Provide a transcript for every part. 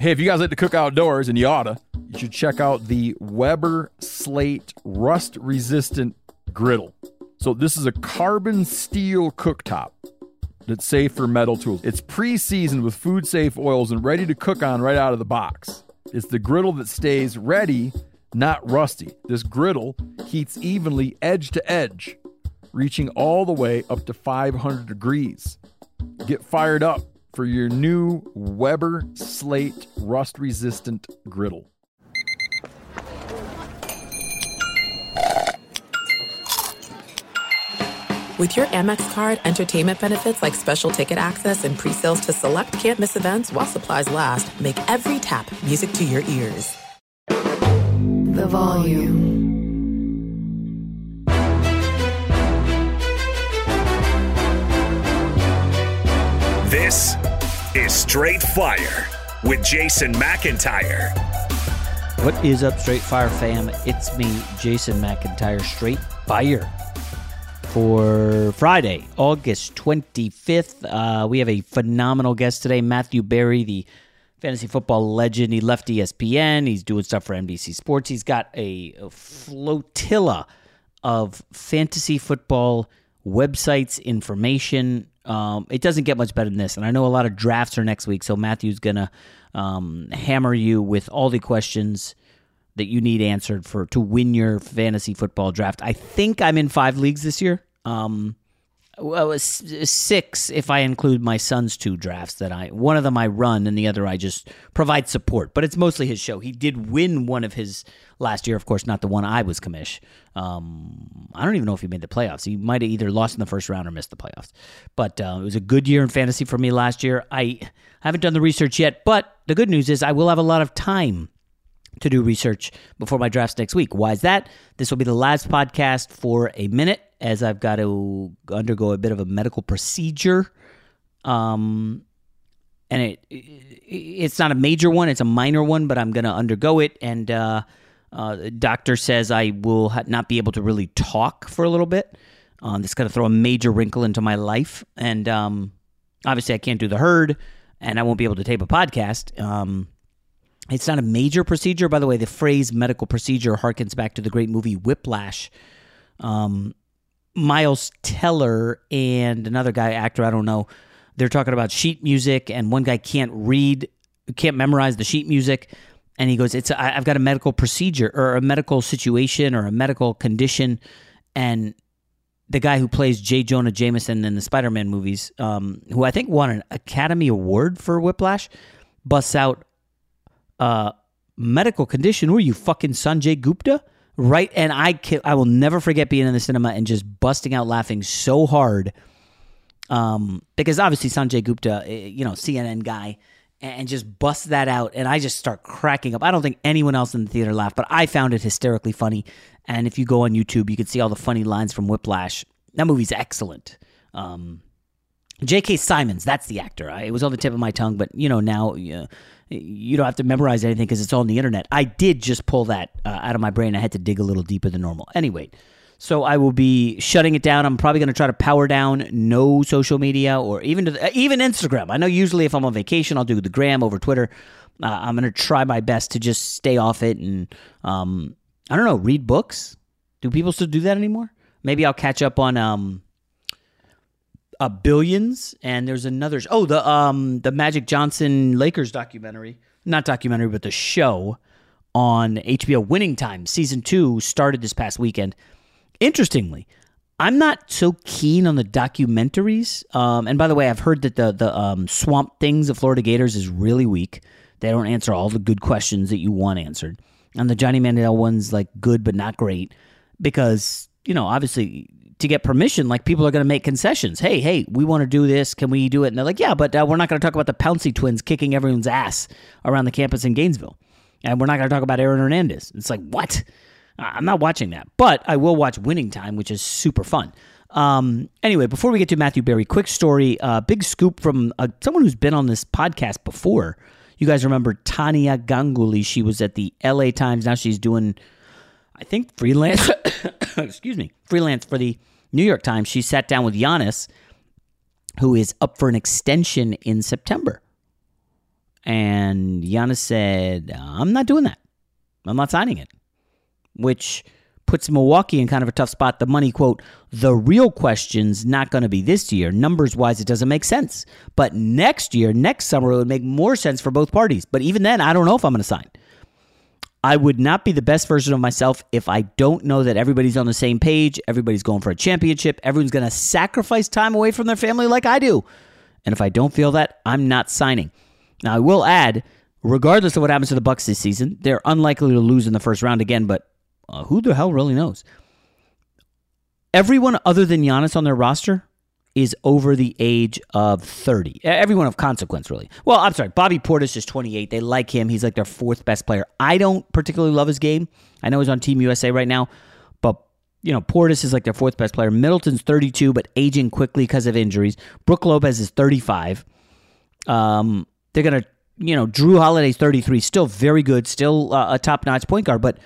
Hey, if you guys like to cook outdoors, and you oughta, you should check out the Weber Slate Rust-Resistant Griddle. So this is a carbon steel cooktop that's safe for metal tools. It's pre-seasoned with food-safe oils and ready to cook on right out of the box. It's the griddle that stays ready, not rusty. This griddle heats evenly edge to edge, reaching all the way up to 500 degrees. Get fired up for your new Weber Slate Rust-Resistant Griddle. With your Amex card, entertainment benefits like special ticket access and pre-sales to select can't-miss events while supplies last make every tap music to your ears. The volume. This is Straight Fire with Jason McIntyre. What is up, Straight Fire fam? It's me, Jason McIntyre, Straight Fire. For Friday, August 25th, we have a phenomenal guest today, Matthew Berry, the fantasy football legend. He left ESPN. He's doing stuff for NBC Sports. He's got a flotilla of fantasy football websites, information. It doesn't get much better than this, and I know a lot of drafts are next week, so Matthew's going to hammer you with all the questions that you need answered for to win your fantasy football draft. I think I'm in 5 leagues this year, well, 6 if I include my son's 2 drafts. One of them I run, and the other I just provide support, but it's mostly his show. He did win one of his last year, of course, not the one I was commish. I don't even know if he made the playoffs. He might have either lost in the first round or missed the playoffs. But it was a good year in fantasy for me last year. I haven't done the research yet, but the good news is I will have a lot of time to do research before my drafts next week. Why is that? This will be the last podcast for a minute, as I've got to undergo a bit of a medical procedure. And it's not a major one, it's a minor one, but I'm going to undergo it. And the doctor says I will not be able to really talk for a little bit. That's going to throw a major wrinkle into my life. And obviously I can't do the herd, and I won't be able to tape a podcast. It's not a major procedure. By the way, the phrase medical procedure harkens back to the great movie Whiplash. Miles Teller and another guy, actor, I don't know, they're talking about sheet music, and one guy can't memorize the sheet music, and he goes, I've got a medical procedure or a medical situation or a medical condition. And the guy who plays J. Jonah Jameson in the Spider-Man movies, who I think won an Academy Award for Whiplash, busts out medical condition. Who are you, fucking Sanjay Gupta? Right, and I will never forget being in the cinema and just busting out laughing so hard, because obviously Sanjay Gupta, CNN guy, and just bust that out, and I just start cracking up. I don't think anyone else in the theater laughed, but I found it hysterically funny, and if you go on YouTube, you can see all the funny lines from Whiplash. That movie's excellent. J.K. Simmons, that's the actor. It was on the tip of my tongue, but now... You don't have to memorize anything because it's all on the internet. I did just pull that out of my brain. I had to dig a little deeper than normal. Anyway, so I will be shutting it down. I'm probably going to try to power down no social media or even Instagram. I know usually if I'm on vacation, I'll do the gram over Twitter. I'm going to try my best to just stay off it and, I don't know, read books. Do people still do that anymore? Maybe I'll catch up on Billions, and there's another the Magic Johnson Lakers documentary. not documentary, but the show on HBO, Winning Time. Season 2 started this past weekend. Interestingly, I'm not so keen on the documentaries. And by the way, I've heard that the Swamp Things of Florida Gators is really weak. They don't answer all the good questions that you want answered. And the Johnny Manziel one's like good but not great because, you know, obviously to get permission, like people are going to make concessions. Hey, we want to do this. Can we do it? And they're like, yeah, but we're not going to talk about the Pouncey twins kicking everyone's ass around the campus in Gainesville. And we're not going to talk about Aaron Hernandez. It's like, what? I'm not watching that, but I will watch Winning Time, which is super fun. Anyway, before we get to Matthew Berry, quick story, big scoop from someone who's been on this podcast before. You guys remember Tania Ganguli. She was at the LA Times. Now she's doing, I think, freelance, freelance for the New York Times. She sat down with Giannis, who is up for an extension in September. And Giannis said, I'm not doing that. I'm not signing it, which puts Milwaukee in kind of a tough spot. The money, quote, the real question's not going to be this year. Numbers-wise, it doesn't make sense. But next year, next summer, it would make more sense for both parties. But even then, I don't know if I'm going to sign. I would not be the best version of myself if I don't know that everybody's on the same page, everybody's going for a championship, everyone's going to sacrifice time away from their family like I do. And if I don't feel that, I'm not signing. Now, I will add, regardless of what happens to the Bucks this season, they're unlikely to lose in the first round again, but who the hell really knows? Everyone other than Giannis on their roster is over the age of 30. Everyone of consequence, really. Well, I'm sorry. Bobby Portis is 28. They like him. He's like their fourth best player. I don't particularly love his game. I know he's on Team USA right now, but you know, Portis is like their fourth best player. Middleton's 32, but aging quickly because of injuries. Brook Lopez is 35. They're going to, you know, Drew Holiday's 33. Still very good. Still a top-notch point guard, but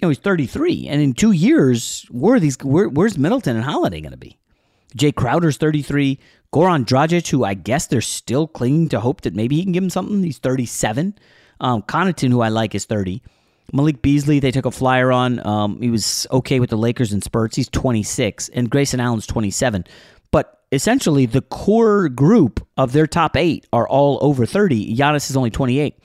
you know, he's 33, and in 2 years, where's Middleton and Holiday going to be? Jay Crowder's 33. Goran Dragic, who I guess they're still clinging to hope that maybe he can give him something, he's 37. Connaughton, who I like, is 30. Malik Beasley, they took a flyer on. He was okay with the Lakers in spurts. He's 26, and Grayson Allen's 27. But essentially, the core group of their top eight are all over 30. Giannis is only 28.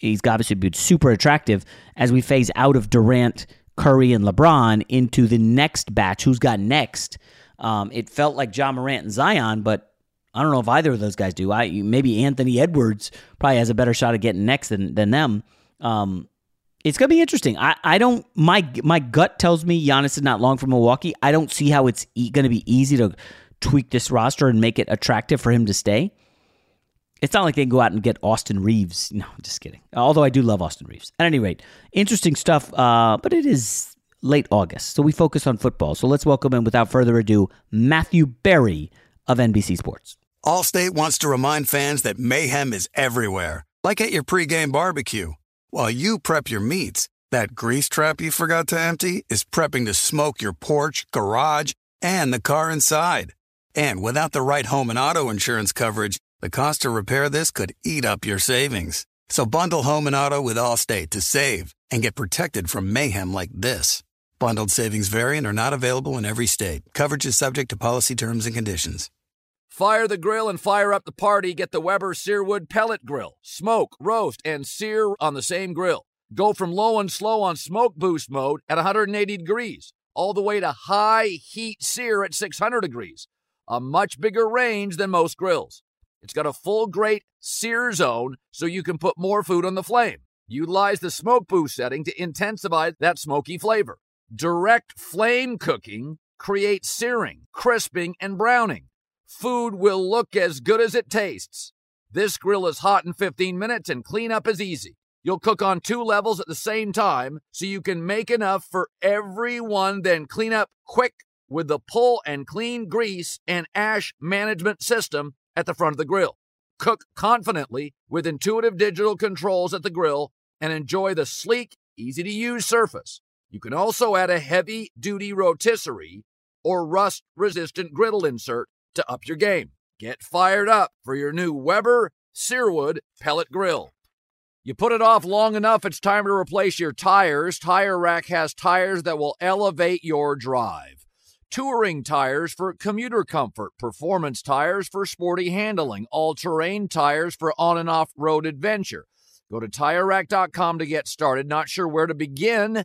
He's obviously been super attractive as we phase out of Durant, Curry, and LeBron into the next batch. Who's got next? It felt like Ja Morant and Zion, but I don't know if either of those guys do. Maybe Anthony Edwards probably has a better shot at getting next than them. It's going to be interesting. My gut tells me Giannis is not long for Milwaukee. I don't see how it's going to be easy to tweak this roster and make it attractive for him to stay. It's not like they can go out and get Austin Reeves. No, just kidding. Although I do love Austin Reeves. At any rate, interesting stuff, but it is late August, so we focus on football. So let's welcome in, without further ado, Matthew Berry of NBC Sports. Allstate wants to remind fans that mayhem is everywhere, like at your pregame barbecue. While you prep your meats, that grease trap you forgot to empty is prepping to smoke your porch, garage, and the car inside. And without the right home and auto insurance coverage, the cost to repair this could eat up your savings. So bundle home and auto with Allstate to save and get protected from mayhem like this. Bundled savings variant are not available in every state. Coverage is subject to policy terms and conditions. Fire the grill and fire up the party. Get the Weber Searwood Pellet Grill. Smoke, roast, and sear on the same grill. Go from low and slow on smoke boost mode at 180 degrees all the way to high heat sear at 600 degrees. A much bigger range than most grills. It's got a full grate sear zone so you can put more food on the flame. Utilize the smoke boost setting to intensify that smoky flavor. Direct flame cooking creates searing, crisping, and browning. Food will look as good as it tastes. This grill is hot in 15 minutes and cleanup is easy. You'll cook on 2 levels at the same time so you can make enough for everyone, then clean up quick with the pull and clean grease and ash management system at the front of the grill. Cook confidently with intuitive digital controls at the grill and enjoy the sleek, easy-to-use surface. You can also add a heavy-duty rotisserie or rust-resistant griddle insert to up your game. Get fired up for your new Weber Searwood Pellet Grill. You put it off long enough, it's time to replace your tires. Tire Rack has tires that will elevate your drive. Touring tires for commuter comfort, performance tires for sporty handling, all-terrain tires for on- and off-road adventure, Go to TireRack.com to get started. Not sure where to begin?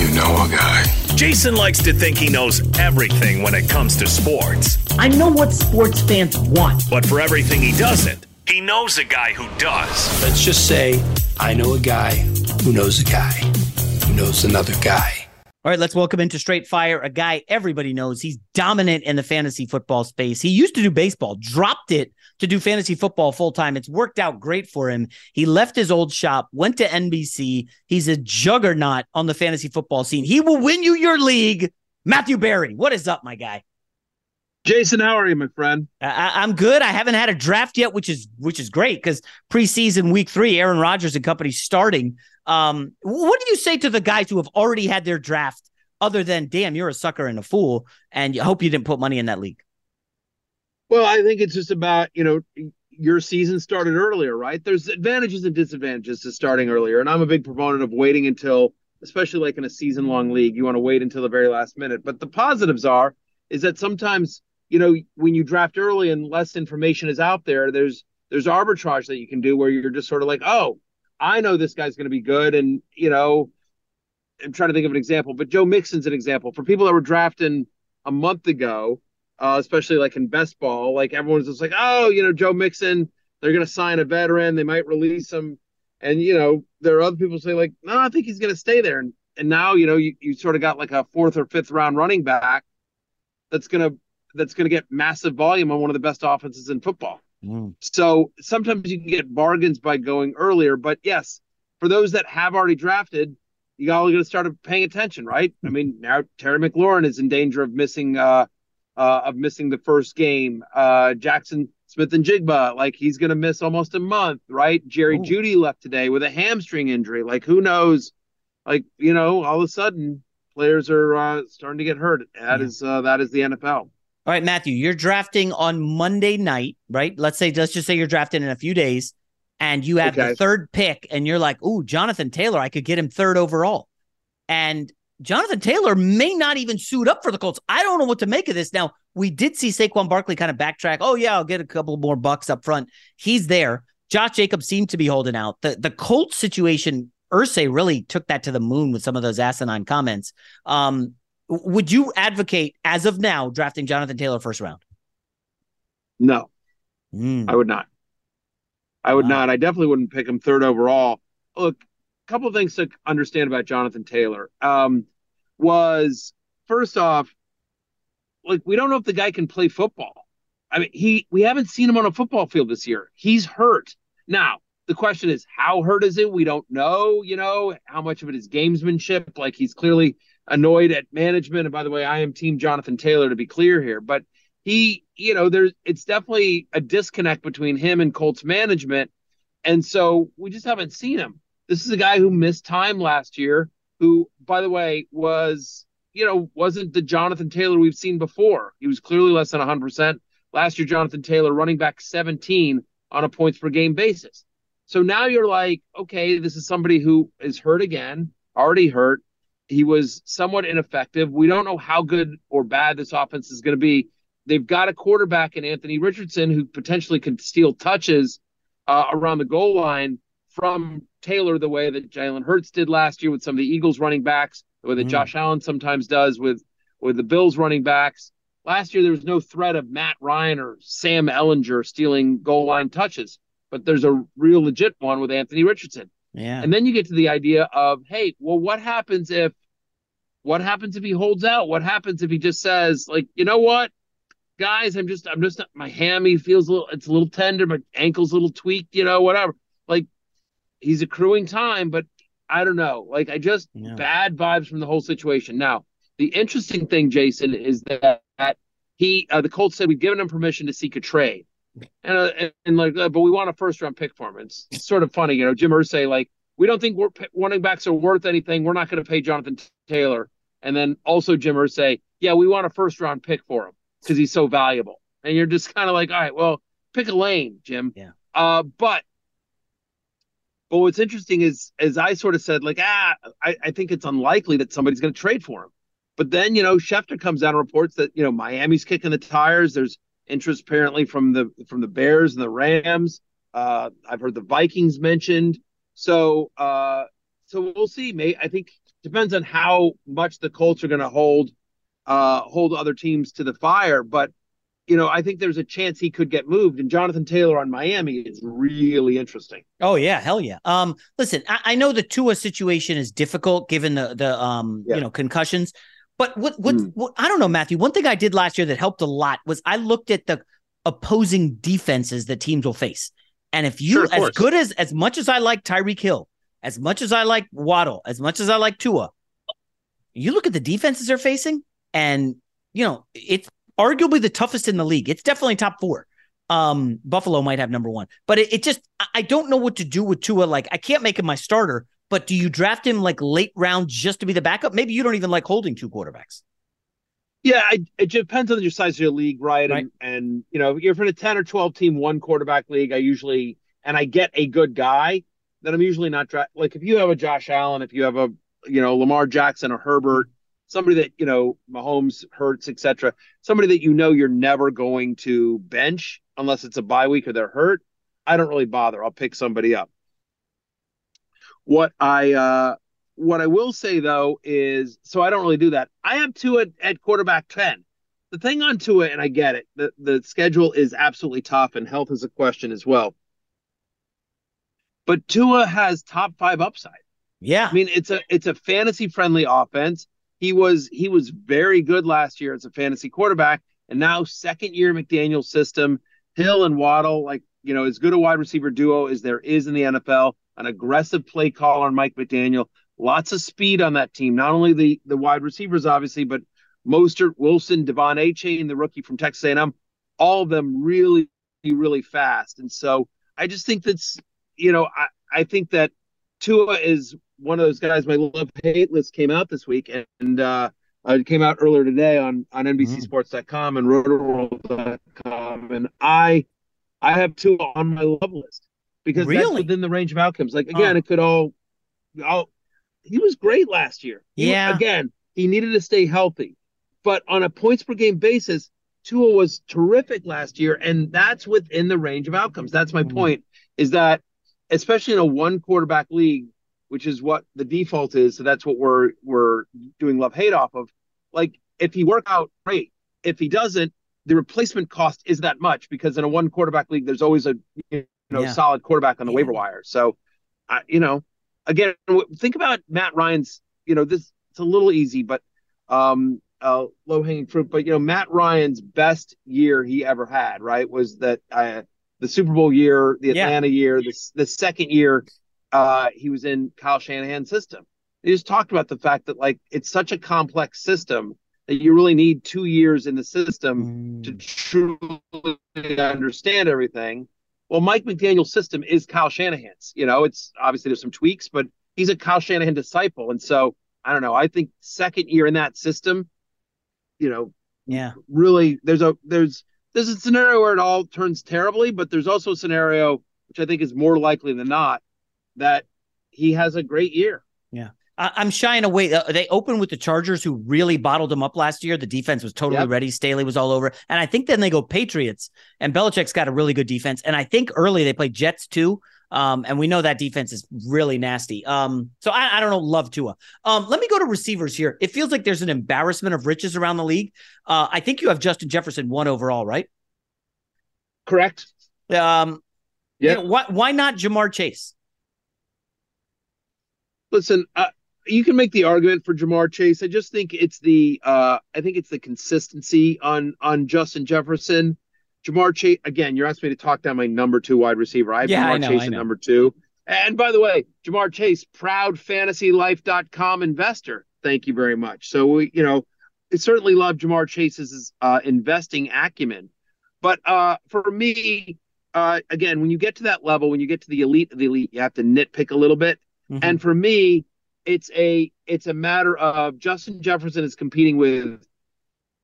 You know a guy. Jason likes to think he knows everything when it comes to sports. I know what sports fans want. But for everything he doesn't, he knows a guy who does. Let's just say, I know a guy who knows a guy who knows another guy. All right, let's welcome into Straight Fire a guy everybody knows. He's dominant in the fantasy football space. He used to do baseball, dropped it to do fantasy football full-time. It's worked out great for him. He left his old shop, went to NBC. He's a juggernaut on the fantasy football scene. He will win you your league. Matthew Berry, what is up, my guy? Jason, how are you, my friend? I'm good. I haven't had a draft yet, which is great because preseason week 3, Aaron Rodgers and company starting. What do you say to the guys who have already had their draft other than, damn, you're a sucker and a fool, and you hope you didn't put money in that league? Well, I think it's just about, your season started earlier, right? There's advantages and disadvantages to starting earlier, and I'm a big proponent of waiting until, especially like in a season-long league, you want to wait until the very last minute. But the positives is that sometimes, when you draft early and less information is out there, there's arbitrage that you can do where you're just sort of like, oh, I know this guy's going to be good. And, I'm trying to think of an example, but Joe Mixon's an example for people that were drafting a month ago, especially like in best ball, like everyone's just like, oh, Joe Mixon, they're going to sign a veteran. They might release him. And, there are other people say like, no, I think he's going to stay there. And now, you sort of got like a 4th or 5th round running back that's going to get massive volume on one of the best offenses in football. So sometimes you can get bargains by going earlier, but yes, for those that have already drafted, you all got to start paying attention, right? I mean, now Terry McLaurin is in danger of missing the first game. Jackson Smith and Jigba, like he's going to miss almost a month, right? Jerry Jeudy left today with a hamstring injury. Like who knows? Like all of a sudden players are starting to get hurt. That is the NFL. All right, Matthew, you're drafting on Monday night, right? Let's just say you're drafting in a few days and you have the third pick and you're like, ooh, Jonathan Taylor, I could get him 3rd overall. And Jonathan Taylor may not even suit up for the Colts. I don't know what to make of this. Now, we did see Saquon Barkley kind of backtrack. Oh, yeah, I'll get a couple more bucks up front. He's there. Josh Jacobs seemed to be holding out. The Colts situation, Irsay really took that to the moon with some of those asinine comments. Would you advocate, as of now, drafting Jonathan Taylor 1st round? No, I would not. I would not. I definitely wouldn't pick him 3rd overall. Look, a couple of things to understand about Jonathan Taylor was, first off, like we don't know if the guy can play football. I mean, we haven't seen him on a football field this year. He's hurt. Now, the question is, how hurt is it? We don't know, how much of it is gamesmanship. Like he's clearly annoyed at management. And by the way, I am team Jonathan Taylor, to be clear here, but he, it's definitely a disconnect between him and Colts management. And so we just haven't seen him. This is a guy who missed time last year, who, by the way, was, wasn't the Jonathan Taylor we've seen before. He was clearly less than 100%. Last year, Jonathan Taylor, running back 17 on a points per game basis. So now you're like, okay, this is somebody who is hurt again, already hurt. He was somewhat ineffective. We don't know how good or bad this offense is going to be. They've got a quarterback in Anthony Richardson who potentially can steal touches around the goal line from Taylor the way that Jalen Hurts did last year with some of the Eagles running backs, the way that Josh Allen sometimes does with the Bills running backs. Last year, there was no threat of Matt Ryan or Sam Ehlinger stealing goal line touches, but there's a real legit one with Anthony Richardson. Yeah. And then you get to the idea of, hey, well, what happens if he holds out? What happens if he just says, like, you know what, guys, I'm just not, my hammy feels a little tender. My ankle's a little tweaked, you know, whatever. Like, he's accruing time, but I don't know. Like, bad vibes from the whole situation. Now, the interesting thing, Jason, is that the Colts said, we've given him permission to seek a trade. But we want a first-round pick for him. It's sort of funny, you know, Jim Irsay, like, we don't think running backs are worth anything. We're not going to pay Jonathan Taylor. And then also Jim Irsay, yeah, we want a first-round pick for him because he's so valuable. And you're just kind of like, all right, well, pick a lane, Jim. Yeah. But what's interesting is, as I sort of said, like, I think it's unlikely that somebody's going to trade for him. But then, you know, Schefter comes down and reports that, you know, Miami's kicking the tires. There's interest apparently from the Bears and the Rams. I've heard the Vikings mentioned. So we'll see, mate. I think depends on how much the Colts are going to hold other teams to the fire. But, you know, I think there's a chance he could get moved. And Jonathan Taylor on Miami is really interesting. Oh, yeah. Hell yeah. Listen, I know the Tua situation is difficult given the you know, concussions. But what I don't know, Matthew, one thing I did last year that helped a lot was I looked at the opposing defenses that teams will face. And if you, sure, as good as much as I like Tyreek Hill, as much as I like Waddle, as much as I like Tua, you look at the defenses they're facing and, you know, it's arguably the toughest in the league. It's definitely top four. Buffalo might have number one, but it just, I don't know what to do with Tua. Like, I can't make him my starter. But do you draft him like late round just to be the backup? Maybe you don't even like holding two quarterbacks. Yeah, it depends on your size of your league, right? And you know, if you're in a 10 or 12 team one quarterback league, I get a good guy, then I'm usually not like if you have a Josh Allen, if you have a, you know, Lamar Jackson or Herbert, somebody that, you know, Mahomes, Hurts, etc., somebody that, you know, you're never going to bench unless it's a bye week or they're hurt. I don't really bother. I'll pick somebody up. What I will say, though, is, so I don't really do that. I have Tua at quarterback 10. The thing on Tua, and I get it, the schedule is absolutely tough, and health is a question as well. But Tua has top five upside. Yeah, I mean, it's a fantasy friendly offense. He was very good last year as a fantasy quarterback, and now second year McDaniel system, Hill and Waddle, like, you know, as good a wide receiver duo as there is in the NFL. An aggressive play caller on Mike McDaniel. Lots of speed on that team. Not only the wide receivers, obviously, but Mostert, Wilson, Devon Achane, the rookie from Texas A&M, all of them really, really fast. And so I just think that's, you know, I think that Tua is one of those guys. My love-hate list came out this week, and it came out earlier today on NBCSports.com and RotoWorld.com, and I have Tua on my love list. Because that's within the range of outcomes. Like, again, it could all he was great last year. He needed to stay healthy. But on a points-per-game basis, Tua was terrific last year, and that's within the range of outcomes. That's my point, is that especially in a one-quarterback league, which is what the default is, so that's what we're doing love-hate off of. Like, if he works out, great. If he doesn't, the replacement cost is that much, because in a one-quarterback league, there's always a solid quarterback on the waiver wire. So, you know, again, think about Matt Ryan's, you know, this, it's a little easy, but low hanging fruit, but, you know, Matt Ryan's best year he ever had, right, was that the Super Bowl year, the Atlanta year, the second year he was in Kyle Shanahan's system. They just talked about the fact that, like, it's such a complex system that you really need 2 years in the system to truly understand everything. Well, Mike McDaniel's system is Kyle Shanahan's. You know, it's obviously there's some tweaks, but he's a Kyle Shanahan disciple. And so, I don't know, I think second year in that system, you know, really there's a scenario where it all turns terribly, but there's also a scenario, which I think is more likely than not, that he has a great year. Yeah. I'm shying away. They opened with the Chargers, who really bottled them up last year. The defense was totally ready. Staley was all over. And I think then they go Patriots, and Belichick's got a really good defense. And I think early they play Jets too. And we know that defense is really nasty. So I don't know, love Tua. Let me go to receivers here. It feels like there's an embarrassment of riches around the league. I think you have Justin Jefferson 1 overall, right? Correct. Yeah. You know, why not Ja'Marr Chase? Listen, you can make the argument for Ja'Marr Chase. I just think it's the consistency on Justin Jefferson. Ja'Marr Chase, again, you're asking me to talk down my number 2 wide receiver. I have Ja'Marr Chase at number 2. And by the way, Ja'Marr Chase, proud FantasyLife.com investor. Thank you very much. So we certainly love Ja'Marr Chase's investing acumen. But for me, again, when you get to that level, when you get to the elite of the elite, you have to nitpick a little bit. Mm-hmm. And for me, it's a matter of Justin Jefferson is competing with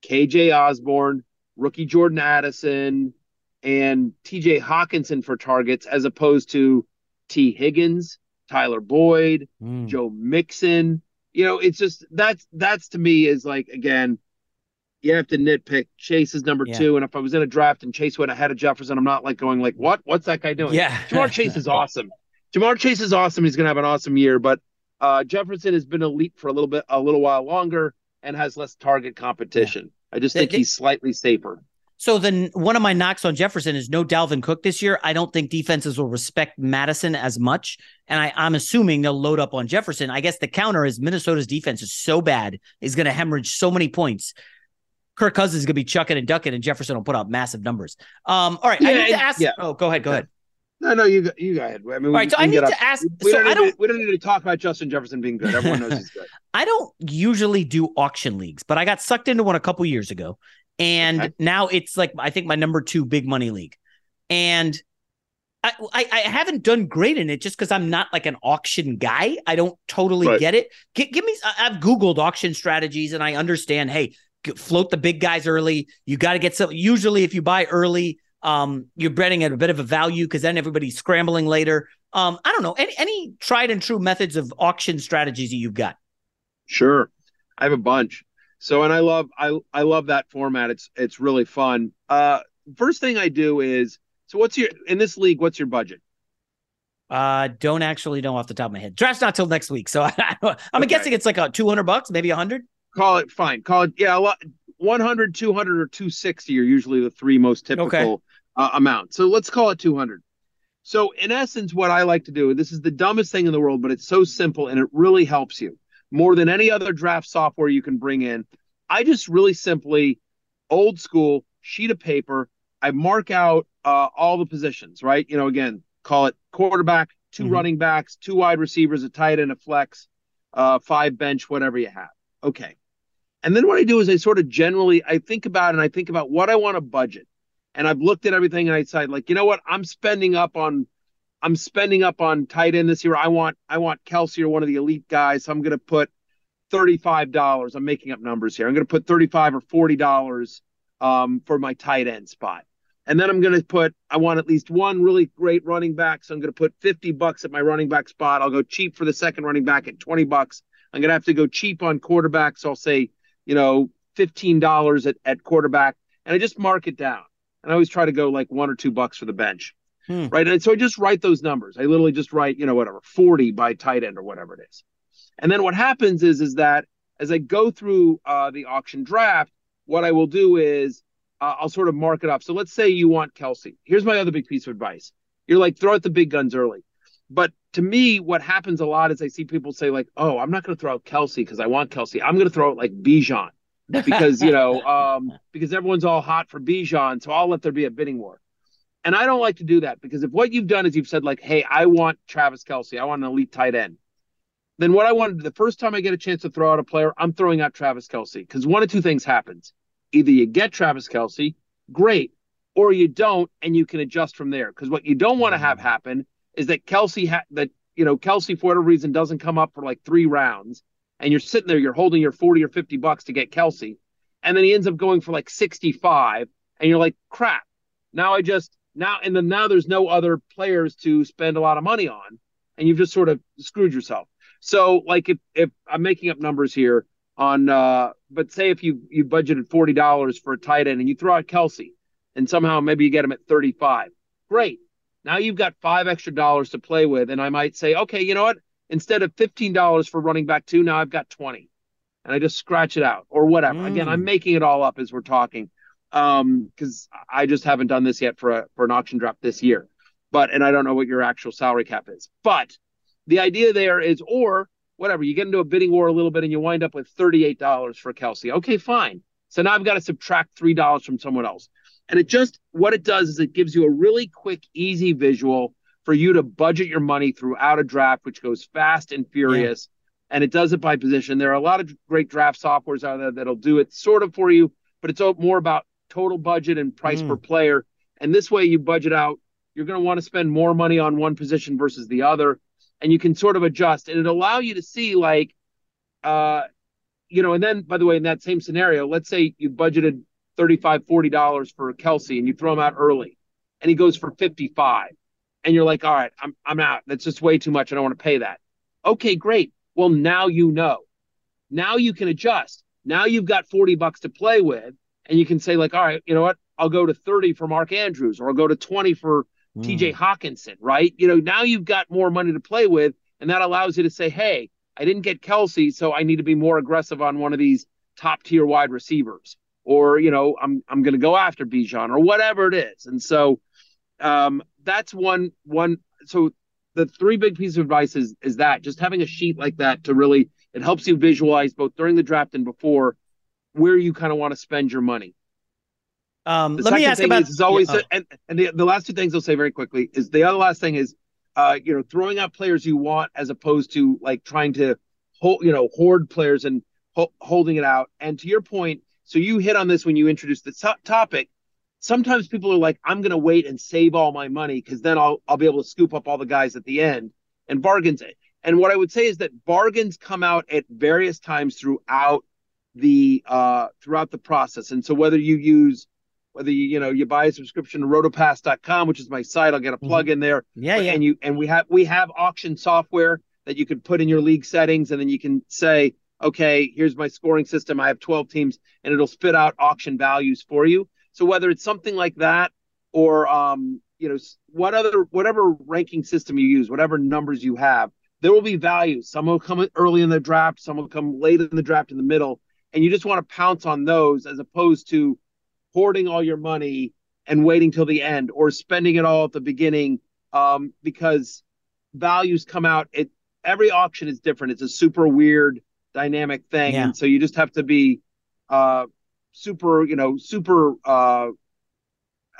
KJ Osborne, rookie Jordan Addison, and TJ Hawkinson for targets, as opposed to T. Higgins, Tyler Boyd, Joe Mixon. It's just that's to me is like, again, you have to nitpick. Chase is number 2, and if I was in a draft and Chase went ahead of Jefferson, I'm not going what's that guy doing? Yeah. Ja'Marr Chase is awesome. Ja'Marr Chase is awesome. He's going to have an awesome year, but Jefferson has been elite for a little while longer and has less target competition. Yeah. I just think he's slightly safer. So then one of my knocks on Jefferson is no Dalvin Cook this year. I don't think defenses will respect Madison as much, and I'm assuming they'll load up on Jefferson. I guess the counter is Minnesota's defense is so bad, is going to hemorrhage so many points. Kirk Cousins is going to be chucking and ducking, and Jefferson will put up massive numbers. All right, yeah, I need to ask. Yeah. Oh, go ahead. No, you go ahead. I mean, all right, so I need to ask. We don't need to talk about Justin Jefferson being good. Everyone knows he's good. I don't usually do auction leagues, but I got sucked into one a couple years ago, and now it's like I think my number 2 big money league, and I haven't done great in it just because I'm not like an auction guy. I don't totally get it. Give me. I've Googled auction strategies, and I understand. Hey, float the big guys early. You got to get some. Usually, if you buy early, you're betting at a bit of a value because then everybody's scrambling later. I don't know. Any tried and true methods of auction strategies that you've got? Sure. I have a bunch. So, and I love that format. It's really fun. First thing I do is, so in this league, what's your budget? Don't actually know off the top of my head. Draft's not till next week. So I'm guessing it's like $200, maybe $100. Call it fine. Call it. Yeah. A lot. 100, 200, or 260 are usually the 3 most typical amounts. So let's call it 200. So in essence, what I like to do, and this is the dumbest thing in the world, but it's so simple and it really helps you more than any other draft software you can bring in. I just really simply, old school, sheet of paper, I mark out all the positions, right? Again, call it quarterback, 2 running backs, 2 wide receivers, a tight end, a flex, 5 bench, whatever you have. Okay. And then what I do is I sort of generally, I think about what I want to budget. And I've looked at everything and I decide, like, you know what? I'm spending up on tight end this year. I want Kelsey or one of the elite guys. So I'm going to put $35. I'm making up numbers here. I'm going to put $35 or $40 for my tight end spot. And then I'm going to I want at least one really great running back. So I'm going to put $50 at my running back spot. I'll go cheap for the second running back at $20. I'm going to have to go cheap on quarterbacks. So I'll say, $15 at quarterback, and I just mark it down. And I always try to go like $1 or $2 for the bench, right? And so I just write those numbers. I literally just write, whatever, 40 by tight end or whatever it is. And then what happens is that as I go through the auction draft, what I will do is I'll sort of mark it up. So let's say you want Kelsey. Here's my other big piece of advice. You're like, throw out the big guns early. But to me, what happens a lot is I see people say like, oh, I'm not going to throw out Kelsey because I want Kelsey. I'm going to throw out like Bijan because, because everyone's all hot for Bijan. So I'll let there be a bidding war. And I don't like to do that because if what you've done is you've said like, hey, I want Travis Kelsey. I want an elite tight end. Then what I want to do the first time I get a chance to throw out a player, I'm throwing out Travis Kelsey because one of two things happens. Either you get Travis Kelsey, great, or you don't and you can adjust from there because what you don't want to have happen is that Kelsey for whatever reason doesn't come up for like 3 rounds, and you're sitting there, you're holding your $40 or $50 to get Kelsey, and then he ends up going for like 65, and you're like, crap. Now there's no other players to spend a lot of money on, and you've just sort of screwed yourself. So like if I'm making up numbers here on, but say if you budgeted $40 for a tight end and you throw out Kelsey, and somehow maybe you get him at $35, great. Now you've got $5 extra to play with, and I might say, okay, you know what? Instead of $15 for running back two, now I've got $20, and I just scratch it out or whatever. Again, I'm making it all up as we're talking, because I just haven't done this yet for an auction drop this year. But, and I don't know what your actual salary cap is. But the idea there is, or whatever, you get into a bidding war a little bit and you wind up with $38 for Kelsey. Okay, fine. So now I've got to subtract $3 from someone else. And it just, what it does is it gives you a really quick, easy visual for you to budget your money throughout a draft, which goes fast and furious. Yeah. And it does it by position. There are a lot of great draft softwares out there that'll do it sort of for you, but it's more about total budget and price per player. And this way you budget out, you're going to want to spend more money on one position versus the other, and you can sort of adjust. And it'll allow you to see, like, you know, and then, by the way, in that same scenario, let's say you budgeted $35, $40 for Kelsey and you throw him out early and he goes for $55 and you're like, all right, I'm out. That's just way too much. I don't want to pay that. Okay, great. Well, now you know. Now you can adjust. Now you've got $40 to play with, and you can say, like, all right, you know what? I'll go to $30 for Mark Andrews, or I'll go to $20 for TJ Hawkinson, right? You know, now you've got more money to play with, and that allows you to say, hey, I didn't get Kelsey, so I need to be more aggressive on one of these top-tier wide receivers. Or, you know, I'm going to go after Bijan, or whatever it is. And so that's one. So the three big pieces of advice is that just having a sheet like that to really, it helps you visualize both during the draft and before where you kind of want to spend your money. Let me ask about the last two things I'll say very quickly is the other last thing is, you know, throwing out players you want as opposed to like trying to hold, you know, hoard players and holding it out. And to your point, so you hit on this when you introduced the topic. Sometimes people are like, I'm going to wait and save all my money because then I'll be able to scoop up all the guys at the end and bargains. And what I would say is that bargains come out at various times throughout the process. And so whether you buy a subscription to rotopass.com, which is my site, I'll get a plug in there. Yeah. And we have auction software that you can put in your league settings, and then you can say, okay, here's my scoring system. I have 12 teams, and it'll spit out auction values for you. So whether it's something like that, or whatever ranking system you use, whatever numbers you have, there will be values. Some will come early in the draft, some will come late in the draft in the middle, and you just want to pounce on those as opposed to hoarding all your money and waiting till the end or spending it all at the beginning, because values come out. Every auction is different. It's a super weird dynamic thing. Yeah. And so you just have to be super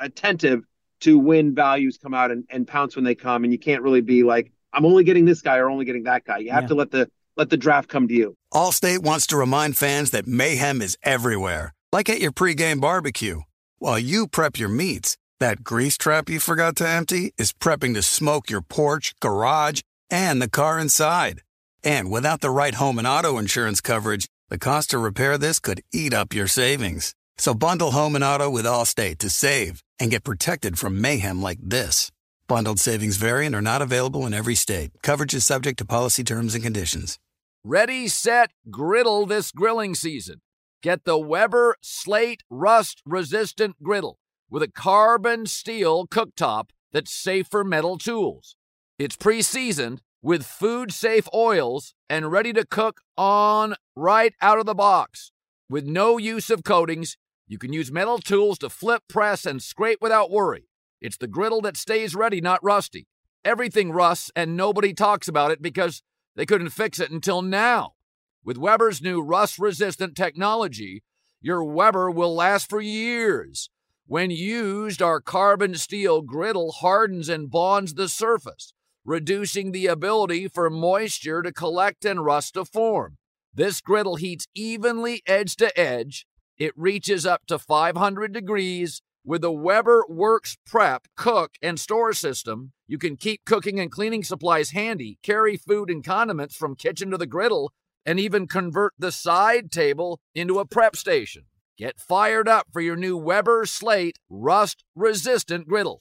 attentive to when values come out and pounce when they come. And you can't really be like, I'm only getting this guy or only getting that guy. You have to let the draft come to you. Allstate wants to remind fans that mayhem is everywhere. Like at your pregame barbecue. While you prep your meats, that grease trap you forgot to empty is prepping to smoke your porch, garage, and the car inside. And without the right home and auto insurance coverage, the cost to repair this could eat up your savings. So bundle home and auto with Allstate to save and get protected from mayhem like this. Bundled savings vary and are not available in every state. Coverage is subject to policy terms and conditions. Ready, set, griddle this grilling season. Get the Weber Slate Rust-Resistant Griddle with a carbon steel cooktop that's safe for metal tools. It's pre-seasoned with food-safe oils and ready to cook on right out of the box. With no use of coatings, you can use metal tools to flip, press, and scrape without worry. It's the griddle that stays ready, not rusty. Everything rusts, and nobody talks about it because they couldn't fix it until now. With Weber's new rust-resistant technology, your Weber will last for years. When used, our carbon steel griddle hardens and bonds the surface, reducing the ability for moisture to collect and rust to form. This griddle heats evenly edge to edge. It reaches up to 500 degrees. With the Weber Works Prep, Cook, and Store system, you can keep cooking and cleaning supplies handy, carry food and condiments from kitchen to the griddle, and even convert the side table into a prep station. Get fired up for your new Weber Slate Rust-Resistant Griddle.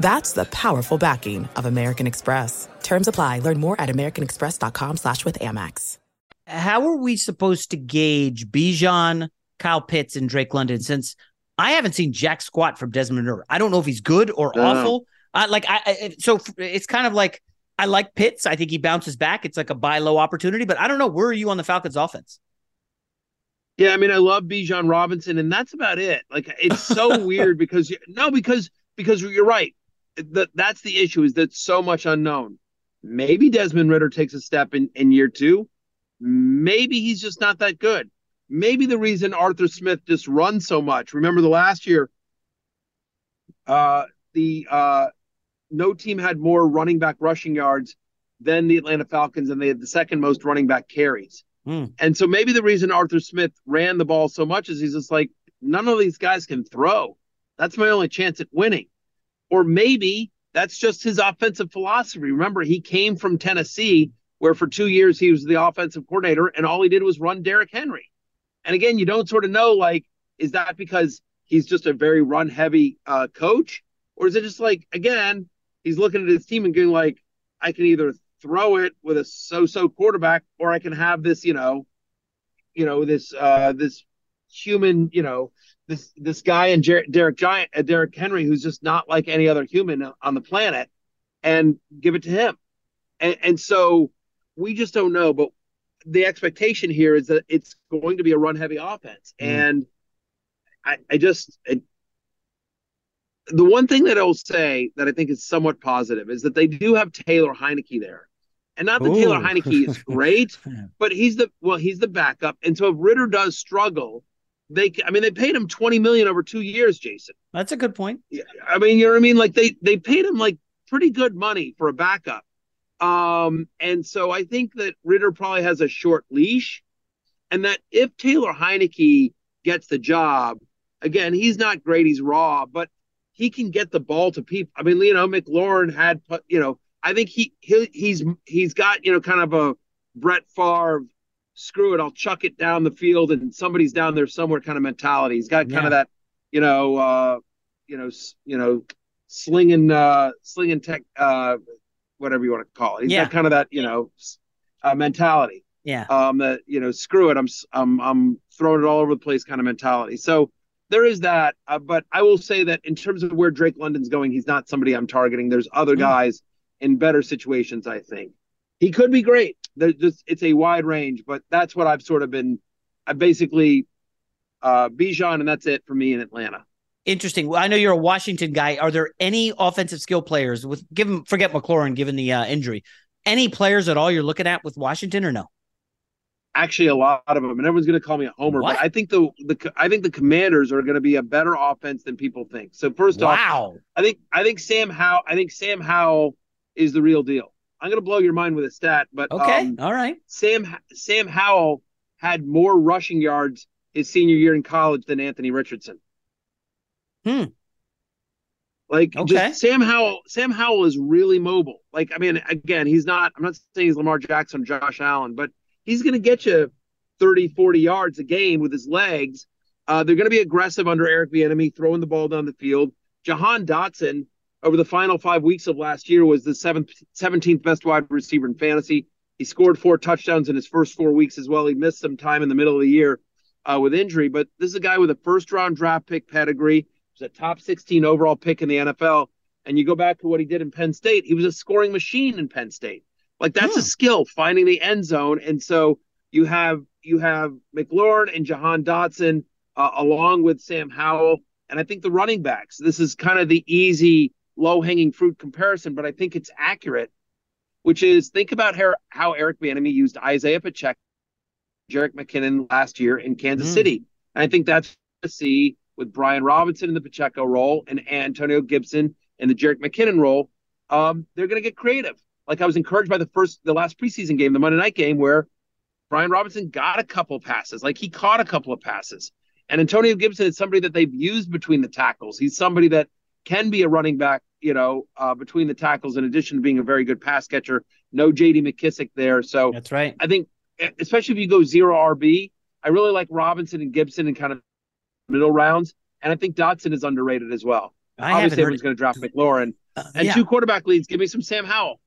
That's the powerful backing of American Express. Terms apply. Learn more at americanexpress.com/withAmex. How are we supposed to gauge Bijan, Kyle Pitts, and Drake London? Since I haven't seen jack squat from Desmond Ridder, I don't know if he's good or awful. So it's kind of like I like Pitts. I think he bounces back. It's like a buy low opportunity, but I don't know. Where are you on the Falcons' offense? Yeah, I mean, I love Bijan Robinson, and that's about it. Like, it's so weird because you're right. That's the issue is that so much unknown. Maybe Desmond Ridder takes a step in year two. Maybe he's just not that good. Maybe the reason Arthur Smith just runs so much. Remember the last year, no team had more running back rushing yards than the Atlanta Falcons, and they had the second most running back carries. And so maybe the reason Arthur Smith ran the ball so much is he's just like, none of these guys can throw. That's my only chance at winning. Or maybe that's just his offensive philosophy. Remember, he came from Tennessee, where for 2 years he was the offensive coordinator, and all he did was run Derrick Henry. And again, you don't sort of know, like, is that because he's just a very run-heavy coach? Or is it just like, again, he's looking at his team and going like, I can either throw it with a so-so quarterback, or I can have this, this human, this guy and Derrick Henry, who's just not like any other human on the planet, and give it to him. And so we just don't know. But the expectation here is that it's going to be a run-heavy offense. And the one thing that I'll say that I think is somewhat positive is that they do have Taylor Heineke there. And not that Taylor Heineke is great, but he's the backup. And so if Ridder does struggle, they paid him $20 million over 2 years, Jason. That's a good point. I mean, you know what I mean? Like they paid him like pretty good money for a backup. And so I think that Ridder probably has a short leash, and that if Taylor Heineke gets the job, again, he's not great. He's raw, but he can get the ball to people. I mean, McLaurin had, I think he's got, kind of a Brett Favre, screw it, I'll chuck it down the field and somebody's down there somewhere kind of mentality. He's got kind of that, slinging tech, whatever you want to call it. He's got kind of that, mentality. Yeah. That, screw it, I'm throwing it all over the place kind of mentality. So there is that, but I will say that in terms of where Drake London's going, he's not somebody I'm targeting. There's other guys in better situations, I think. He could be great. It's a wide range, but that's what I've sort of been. I basically Bijan, and that's it for me in Atlanta. Interesting. Well, I know you're a Washington guy. Are there any offensive skill players forget McLaurin, given the injury, any players at all you're looking at with Washington or no? Actually, a lot of them, and everyone's going to call me a homer. What? But I think the Commanders are going to be a better offense than people think. So first off, I think Sam Howell is the real deal. I'm going to blow your mind with a stat, but okay, all right. Sam Howell had more rushing yards his senior year in college than Anthony Richardson. Sam Howell is really mobile. Like, I mean, again, I'm not saying he's Lamar Jackson, Josh Allen, but he's going to get you 30, 40 yards a game with his legs. They're going to be aggressive under Eric Bieniemy, throwing the ball down the field. Jahan Dotson, over the final 5 weeks of last year, was the 17th best wide receiver in fantasy. He scored 4 touchdowns in his first 4 weeks as well. He missed some time in the middle of the year with injury, but this is a guy with a first-round draft pick pedigree. He was a top 16 overall pick in the NFL, and you go back to what he did in Penn State. He was a scoring machine in Penn State. Like, that's a skill, finding the end zone. And so you have McLaurin and Jahan Dotson along with Sam Howell, and I think the running backs. This is kind of the easy, low-hanging fruit comparison, but I think it's accurate, which is think about how Eric Bieniemy used Isaiah Pacheco, Jerick McKinnon last year in Kansas City. And I think that's to see with Brian Robinson in the Pacheco role and Antonio Gibson in the Jerick McKinnon role. They're going to get creative. Like, I was encouraged by the last preseason game, the Monday night game, where Brian Robinson got a couple passes. Like, he caught a couple of passes. And Antonio Gibson is somebody that they've used between the tackles. He's somebody that can be a running back, between the tackles, in addition to being a very good pass catcher. No J.D. McKissick there. So that's right. I think, especially if you go zero RB, I really like Robinson and Gibson in kind of middle rounds. And I think Dotson is underrated as well. Obviously, everyone's going to draft McLaurin. And 2 quarterback leads. Give me some Sam Howell.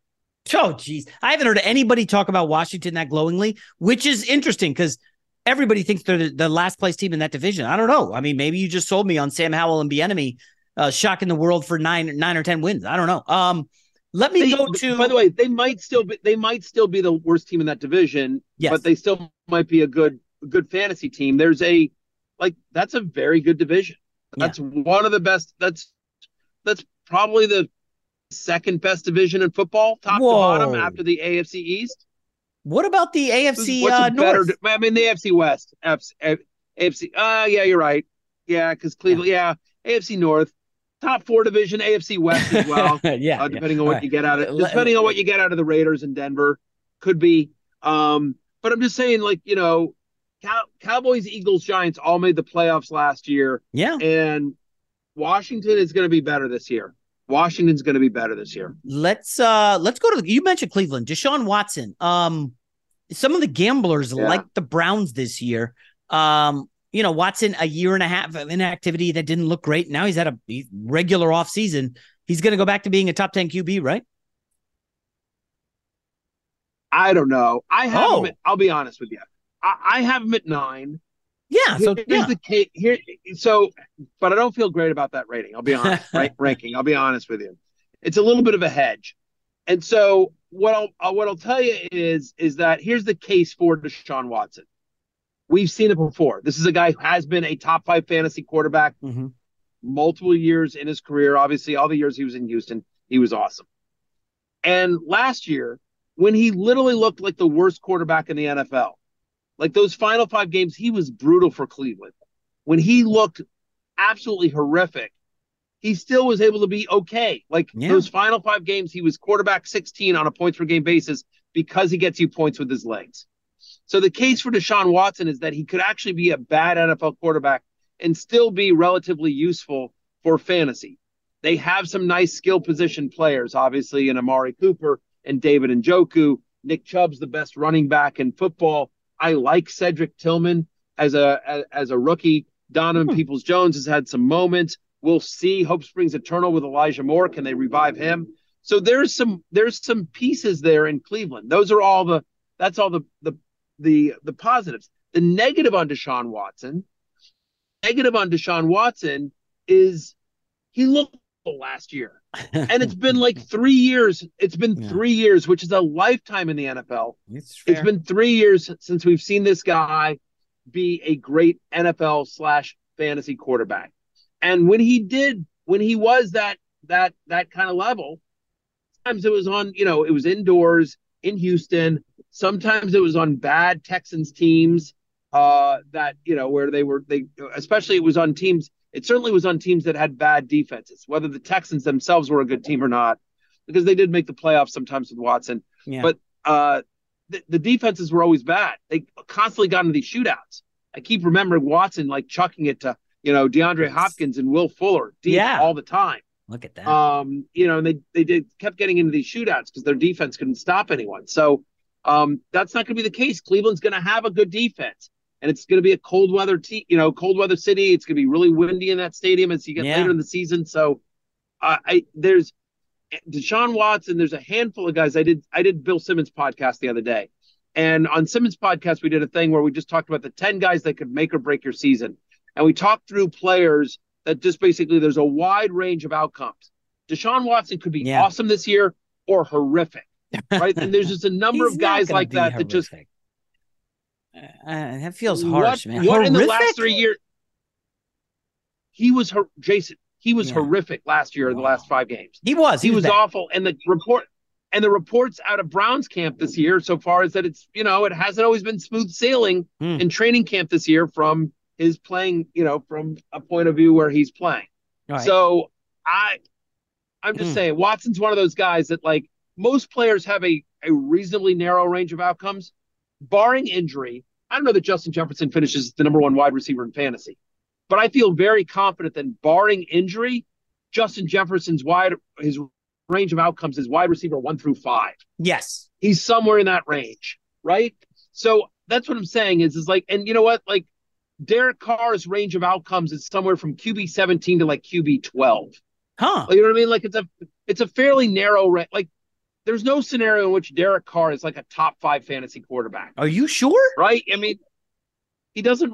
Oh, geez. I haven't heard anybody talk about Washington that glowingly, which is interesting because everybody thinks they're the last place team in that division. I don't know. I mean, maybe you just sold me on Sam Howell and Bieniemy shocking the world for nine or 10 wins. I don't know. By the way, they might still be the worst team in that division, yes, but they still might be a good fantasy team. That's a very good division. That's one of the best. That's probably the second best division in football, top to bottom, after the AFC East. What about the AFC North? The AFC West. AFC. Yeah, you're right. Yeah, because Cleveland. Yeah, AFC North. Top 4 division, AFC West as well. Depending on what you get out of the Raiders and Denver, could be. But I'm just saying, Cowboys, Eagles, Giants all made the playoffs last year. Yeah, and Washington is going to be better this year. Washington's going to be better this year. Let's go to you mentioned Cleveland, Deshaun Watson. Some of the gamblers like the Browns this year. Watson, a year and a half of inactivity that didn't look great. Now he's had a regular offseason. He's going to go back to being a top 10 QB, right? I don't know. I'll be honest with you. I have him at 9. Yeah. But I don't feel great about that rating. I'll be honest. Ranking. I'll be honest with you. It's a little bit of a hedge. And so what I'll tell you is that here's the case for Deshaun Watson. We've seen it before. This is a guy who has been a top 5 fantasy quarterback multiple years in his career. Obviously, all the years he was in Houston, he was awesome. And last year, when he literally looked like the worst quarterback in the NFL, like those final 5 games, he was brutal for Cleveland. When he looked absolutely horrific, he still was able to be okay. Those final 5 games, he was quarterback 16 on a points-per-game basis because he gets you points with his legs. So the case for Deshaun Watson is that he could actually be a bad NFL quarterback and still be relatively useful for fantasy. They have some nice skill position players, obviously, in Amari Cooper and David Njoku. Nick Chubb's the best running back in football. I like Cedric Tillman as a rookie. Donovan Peoples-Jones has had some moments. We'll see. Hope springs eternal with Elijah Moore. Can they revive him? So there's some pieces there in Cleveland. Those are all the positives. The negative on Deshaun Watson. Is he looked last year, and it's been 3 years. It's been 3 years, which is a lifetime in the NFL. It's been 3 years since we've seen this guy be a great NFL / fantasy quarterback. And when he was that kind of level, sometimes it was on, it was indoors in Houston. Sometimes it was on bad Texans teams it certainly was on teams that had bad defenses, whether the Texans themselves were a good team or not, because they did make the playoffs sometimes with Watson. Yeah. But the defenses were always bad. They constantly got into these shootouts. I keep remembering Watson chucking it to, DeAndre Hopkins and Will Fuller deep all the time. Look at that. And they kept getting into these shootouts because their defense couldn't stop anyone. So, that's not going to be the case. Cleveland's going to have a good defense, and it's going to be a cold weather city. It's going to be really windy in that stadium as you get later in the season. So, Deshaun Watson, there's a handful of guys. I did Bill Simmons' podcast the other day. And on Simmons' podcast, we did a thing where we just talked about the 10 guys that could make or break your season. And we talked through players that just basically there's a wide range of outcomes. Deshaun Watson could be awesome this year or horrific, right? And there's just a number of guys like that horrific. That just that feels harsh, man. What in the last 3 years? He was horrific last year in the last 5 games. He was awful. And the reports out of Browns camp this year so far is that it's, you know, it hasn't always been smooth sailing in training camp this year from his playing, you know, from a point of view where he's playing. Right. So I'm just saying Watson's one of those guys that, like, most players have a reasonably narrow range of outcomes, barring injury. I don't know that Justin Jefferson finishes the number 1 wide receiver in fantasy, but I feel very confident that barring injury, Justin Jefferson's his range of outcomes is wide receiver 1 through 5. Yes. He's somewhere in that range, right? So that's what I'm saying is like, and you know what? Like Derek Carr's range of outcomes is somewhere from QB 17 to like QB 12. Huh. Like, you know what I mean? Like it's a fairly narrow range. Like there's no scenario in which Derek Carr is like a top 5 fantasy quarterback. Are you sure? Right? I mean, he doesn't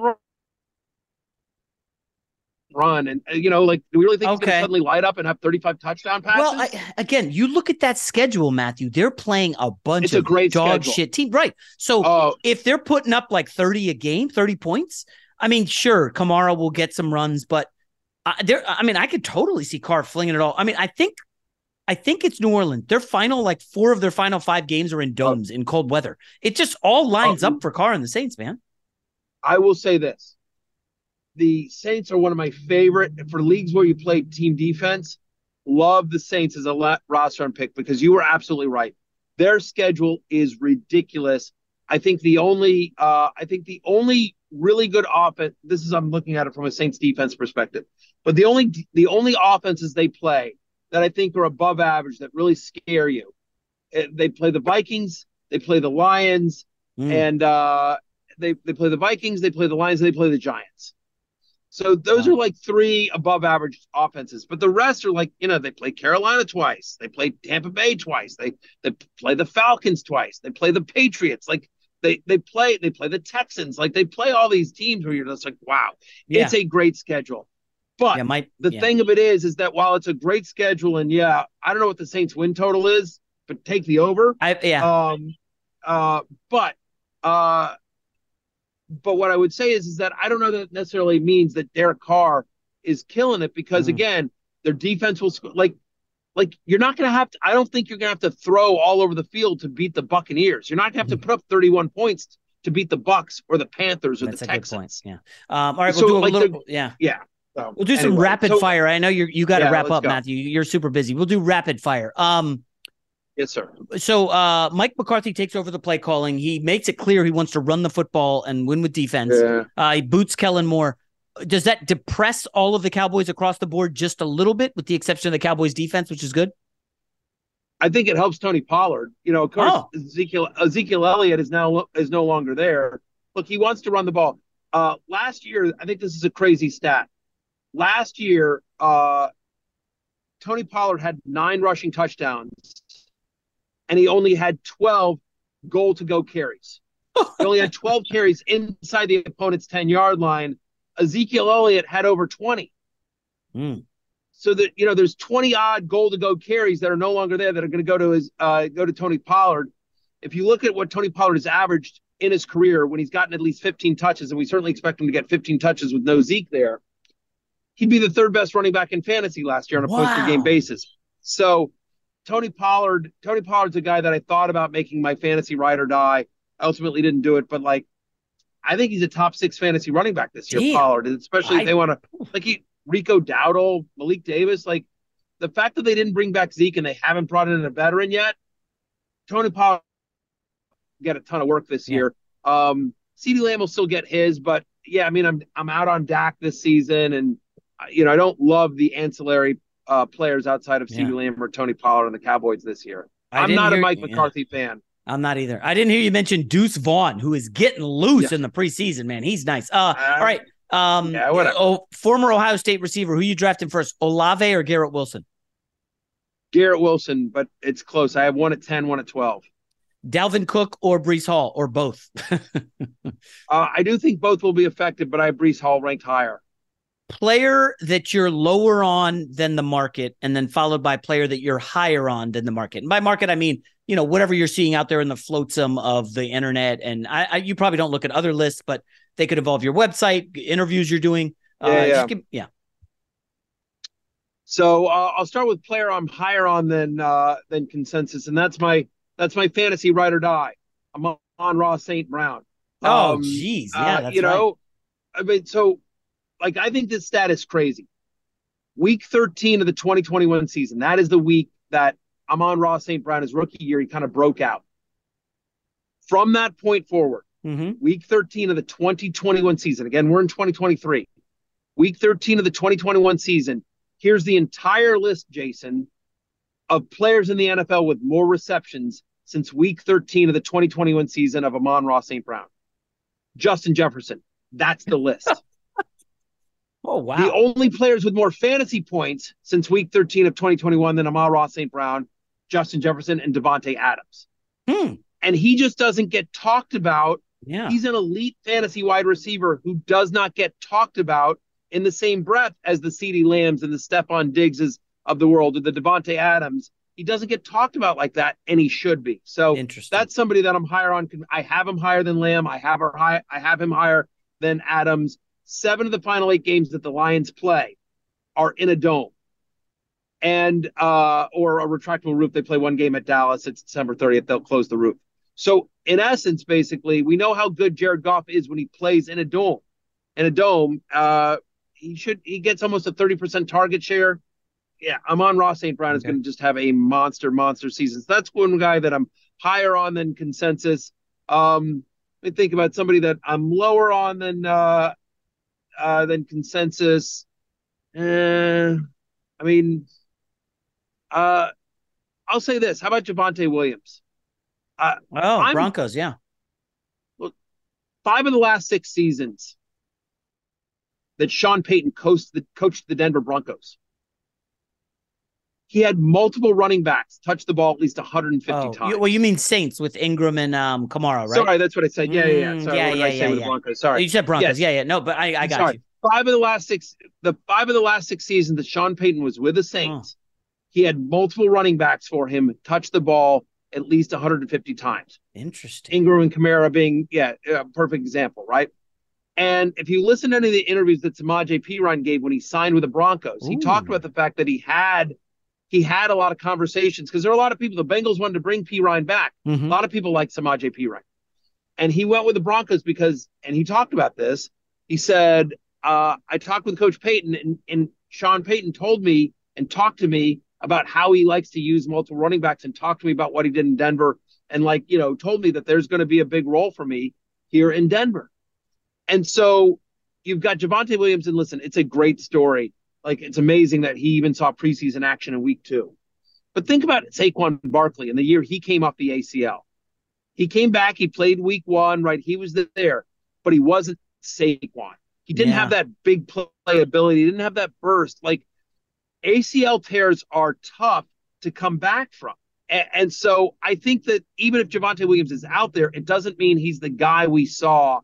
run and, you know, like, do we really think he's going to suddenly light up and have 35 touchdown passes? Well, again, you look at that schedule, Matthew. They're playing a bunch of great dog schedule. Shit team, right? So if they're putting up like 30 a game, 30 points, I mean, sure, Kamara will get some runs, but I could totally see Carr flinging it all. I mean, I think it's New Orleans. Their final, like 4 of their final 5 games are in domes in cold weather. It just all lines up for Carr and the Saints, man. I will say this. The Saints are one of my favorite for leagues where you play team defense. Love the Saints as a roster and pick because you were absolutely right. Their schedule is ridiculous. I think the only really good offense. This is I'm looking at it from a Saints defense perspective, but the only offenses they play that I think are above average that really scare you. They play the Vikings. They play the Lions, and they play the Vikings. They play the Lions. They play the Giants. So those are like 3 above average offenses, but the rest are like, you know, they play Carolina twice. They play Tampa Bay twice. They play the Falcons twice. They play the Patriots. Like they play the Texans. Like they play all these teams where you're just like, wow, it's a great schedule. But the thing of it is that while it's a great schedule and I don't know what the Saints win total is, but take the over. But what I would say is that I don't know that it necessarily means that Derek Carr is killing it because, again, their defense will – like you're not going to have to – I don't think you're going to have to throw all over the field to beat the Buccaneers. You're not going to have to put up 31 points to beat the Bucks or the Panthers or the Texans. That's a good point, yeah. All right, we'll do a little – Yeah. We'll do some rapid fire. I know you got to wrap up, Matthew. You're super busy. We'll do rapid fire. Yes, sir. So Mike McCarthy takes over the play calling. He makes it clear he wants to run the football and win with defense. Yeah. He boots Kellen Moore. Does that depress all of the Cowboys across the board just a little bit, with the exception of the Cowboys defense, which is good? I think it helps Tony Pollard. You know, of course, Ezekiel Elliott is no longer there. Look, he wants to run the ball. Last year, I think this is a crazy stat. Last year, Tony Pollard had 9 rushing touchdowns. And he only had 12 goal-to-go carries. He only had 12 carries inside the opponent's 10-yard line. Ezekiel Elliott had over 20. So that, you know, there's 20-odd goal-to-go carries that are no longer there that are going to go to go to Tony Pollard. If you look at what Tony Pollard has averaged in his career when he's gotten at least 15 touches, and we certainly expect him to get 15 touches with no Zeke there, he'd be the 3rd best running back in fantasy last year on a points-per-game basis. So Tony Pollard's a guy that I thought about making my fantasy ride or die. I ultimately didn't do it, but like, I think he's a top 6 fantasy running back this year, Pollard, and especially if they want to Rico Dowdle, Malik Davis. Like the fact that they didn't bring back Zeke and they haven't brought in a veteran yet, Tony Pollard get a ton of work this year. CeeDee Lamb will still get his, but I mean, I'm out on Dak this season, and you know, I don't love the ancillary players outside of CeeDee Lamb or Tony Pollard and the Cowboys this year. I'm not a Mike McCarthy fan. I'm not either. I didn't hear you mention Deuce Vaughn, who is getting loose in the preseason, man. He's nice. All right. Former Ohio State receiver, who you drafting first, Olave or Garrett Wilson? Garrett Wilson, but it's close. I have one at 10, one at 12. Dalvin Cook or Breece Hall or both? I do think both will be affected, but I have Breece Hall ranked higher. Player that you're lower on than the market, and then followed by player that you're higher on than the market. And by market, I mean, you know, whatever you're seeing out there in the flotsam of the internet. And you probably don't look at other lists, but they could involve your website, interviews you're doing. So I'll start with player I'm higher on than consensus, and that's my fantasy ride or die. Amon-Ra St. Brown. I mean, so like I think this stat is crazy. Week 13 of the 2021 season, that is the week that Amon-Ra St. Brown, his rookie year, he kind of broke out. From that point forward, week 13 of the 2021 season, again, we're in 2023. Week 13 of the 2021 season, here's the entire list, Jason, of players in the NFL with more receptions since week 13 of the 2021 season of Amon-Ra St. Brown. Justin Jefferson, that's the list. Oh, wow. The only players with more fantasy points since week 13 of 2021 than Amon-Ra St. Brown, Justin Jefferson, and Devontae Adams. And he just doesn't get talked about. Yeah. He's an elite fantasy wide receiver who does not get talked about in the same breath as the CeeDee Lambs and the Stephon Diggses of the world or the Devontae Adams. He doesn't get talked about like that, and he should be. So that's somebody that I'm higher on. I have him higher than Lamb. I have him higher than Adams. 7 of the final 8 games that the Lions play are in a dome and or a retractable roof. They play one game at Dallas. It's December 30th. They'll close the roof. So in essence, basically, we know how good Jared Goff is when he plays in a dome. He gets almost a 30% target share. Yeah, Amon-Ra St. Brown is going to just have a monster season. So that's one guy that I'm higher on than consensus. Let me think about somebody that I'm lower on than consensus. I'll say this. How about Javonte Williams? Broncos, yeah. Well, 5 of the last 6 seasons that Sean Payton coached the Denver Broncos, he had multiple running backs touch the ball at least 150 times. Well, you mean Saints with Ingram and Kamara, right? Sorry, that's what I said. Yeah. Sorry, what did I say with the Broncos? Sorry, you said Broncos. Yes. Yeah. No, but I got you. 5 of the last 6 seasons that Sean Payton was with the Saints, he had multiple running backs for him touch the ball at least 150 times. Interesting. Ingram and Kamara being a perfect example, right? And if you listen to any of the interviews that Samaje Perine gave when he signed with the Broncos, he talked about the fact that he had a lot of conversations because there are a lot of people. The Bengals wanted to bring Perine back. A lot of people like Samaje Perine. And he went with the Broncos because, and he talked about this, he said, I talked with Coach Payton, and Sean Payton told me and talked to me about how he likes to use multiple running backs and talked to me about what he did in Denver and told me that there's going to be a big role for me here in Denver. And so you've got Javonte Williams, and listen, it's a great story. It's amazing that he even saw preseason action in week 2. But think about it, Saquon Barkley, in the year he came off the ACL. He came back, he played week 1, right? He was there, but he wasn't Saquon. He didn't have that big playability. He didn't have that burst. ACL tears are tough to come back from. And so I think that even if Javonte Williams is out there, it doesn't mean he's the guy we saw,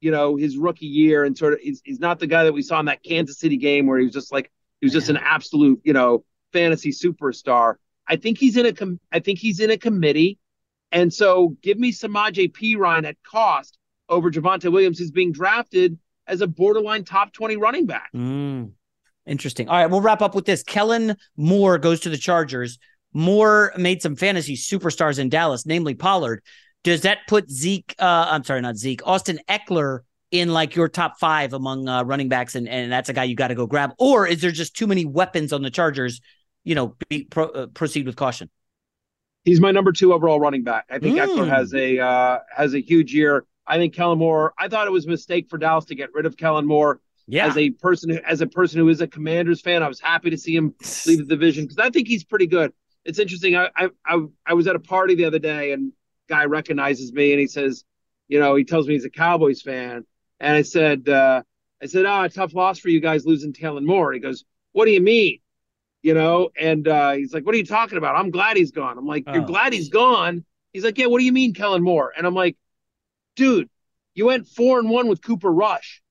his rookie year, and sort of he's not the guy that we saw in that Kansas City game where he was just just an absolute, fantasy superstar. I think he's in a committee. And so give me Samaje Perine at cost over Javonte Williams, who's being drafted as a borderline top 20 running back. Interesting. All right, we'll wrap up with this. Kellen Moore goes to the Chargers. Moore made some fantasy superstars in Dallas, namely Pollard. Does that put Austin Eckler in your top 5 among running backs, and that's a guy you got to go grab? Or is there just too many weapons on the Chargers? Proceed with caution. He's my number 2 overall running back. I think Eckler has a huge year. I think Kellen Moore. I thought it was a mistake for Dallas to get rid of Kellen Moore. Yeah. As a person who is a Commanders fan, I was happy to see him leave the division because I think he's pretty good. It's interesting. I was at a party the other day and guy recognizes me and he says, he tells me he's a Cowboys fan. And I said, oh, a tough loss for you guys losing Kellen Moore. He goes, what do you mean? you know? And he's like, what are you talking about? I'm glad he's gone. I'm like, you're glad he's gone? He's like, yeah, what do you mean, Kellen Moore? And I'm like, dude, you went 4-1 with Cooper Rush.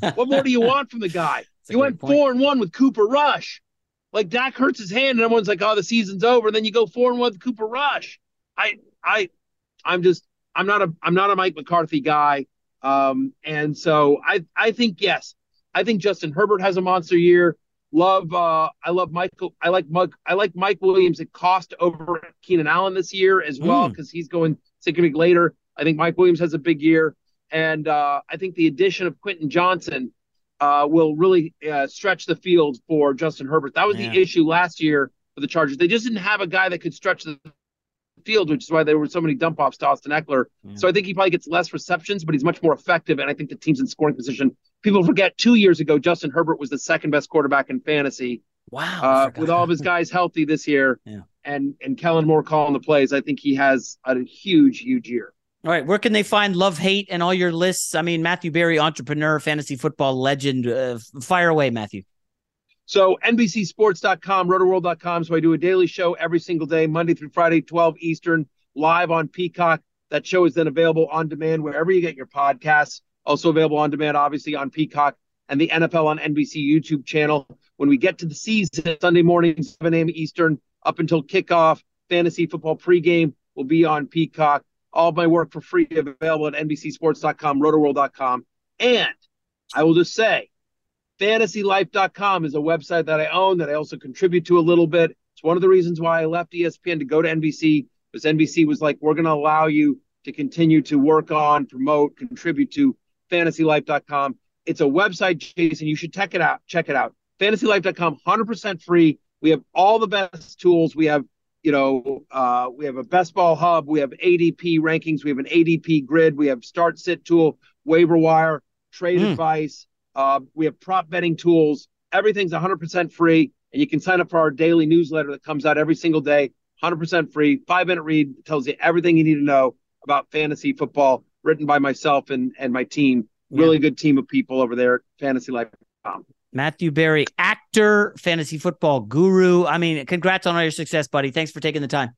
What more do you want from the guy? You went 4-1 with Cooper Rush. Like, Dak hurts his hand, and everyone's like, oh, the season's over. And then you go 4-1 with Cooper Rush. I'm not a Mike McCarthy guy. And so I think, yes, I think Justin Herbert has a monster year. I like Mike Williams at cost over Keenan Allen this year as well, because he's going 6 weeks later. I think Mike Williams has a big year. And I think the addition of Quentin Johnson will really stretch the field for Justin Herbert. That was the issue last year for the Chargers. They just didn't have a guy that could stretch the field, which is why there were so many dump offs to Austin Eckler. Yeah. So I think he probably gets less receptions, but he's much more effective. And I think the team's in scoring position. People forget 2 years ago, Justin Herbert was the second best quarterback in fantasy. Wow. With all of his guys healthy this year and Kellen Moore calling the plays, I think he has a huge, huge year. All right. Where can they find love, hate, and all your lists? I mean, Matthew Berry, entrepreneur, fantasy football legend. Fire away, Matthew. So NBCSports.com, RotoWorld.com. So I do a daily show every single day, Monday through Friday, 12 Eastern, live on Peacock. That show is then available on demand wherever you get your podcasts. Also available on demand, obviously, on Peacock and the NFL on NBC YouTube channel. When we get to the season, Sunday morning, 7 a.m. Eastern, up until kickoff, fantasy football pregame will be on Peacock. All of my work for free available at NBCSports.com, RotoWorld.com. And I will just say, FantasyLife.com is a website that I own that I also contribute to a little bit. It's one of the reasons why I left ESPN to go to NBC, because NBC was like, we're going to allow you to continue to work on, promote, contribute to FantasyLife.com. It's a website, Jason. You should check it out. Check it out. FantasyLife.com, 100% free. We have all the best tools. We have, we have a best ball hub. We have ADP rankings. We have an ADP grid. We have start sit tool, waiver wire, trade advice. We have prop betting tools. Everything's 100% free, and you can sign up for our daily newsletter that comes out every single day, 100% free, 5-minute read. It tells you everything you need to know about fantasy football, written by myself and my team. Really good team of people over there at FantasyLife.com. Matthew Berry, actor, fantasy football guru. I mean, congrats on all your success, buddy. Thanks for taking the time.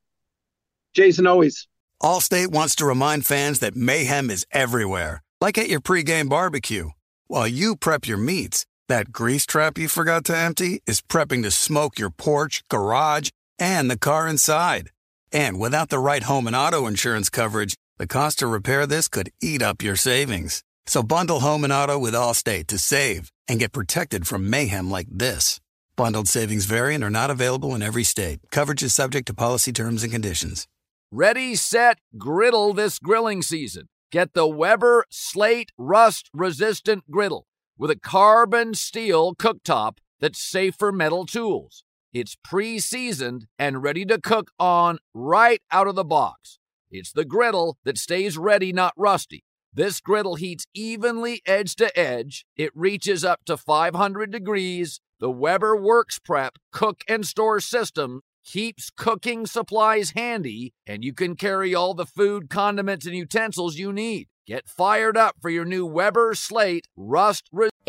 Jason, always. Allstate wants to remind fans that mayhem is everywhere, like at your pregame barbecue. While you prep your meats, that grease trap you forgot to empty is prepping to smoke your porch, garage, and the car inside. And without the right home and auto insurance coverage, the cost to repair this could eat up your savings. So bundle home and auto with Allstate to save and get protected from mayhem like this. Bundled savings variant are not available in every state. Coverage is subject to policy terms and conditions. Ready, set, griddle this grilling season. Get the Weber Slate Rust-Resistant Griddle with a carbon steel cooktop that's safe for metal tools. It's pre-seasoned and ready to cook on right out of the box. It's the griddle that stays ready, not rusty. This griddle heats evenly edge to edge. It reaches up to 500 degrees. The Weber Works Prep cook and store system keeps cooking supplies handy, and you can carry all the food, condiments, and utensils you need. Get fired up for your new Weber Slate Rust.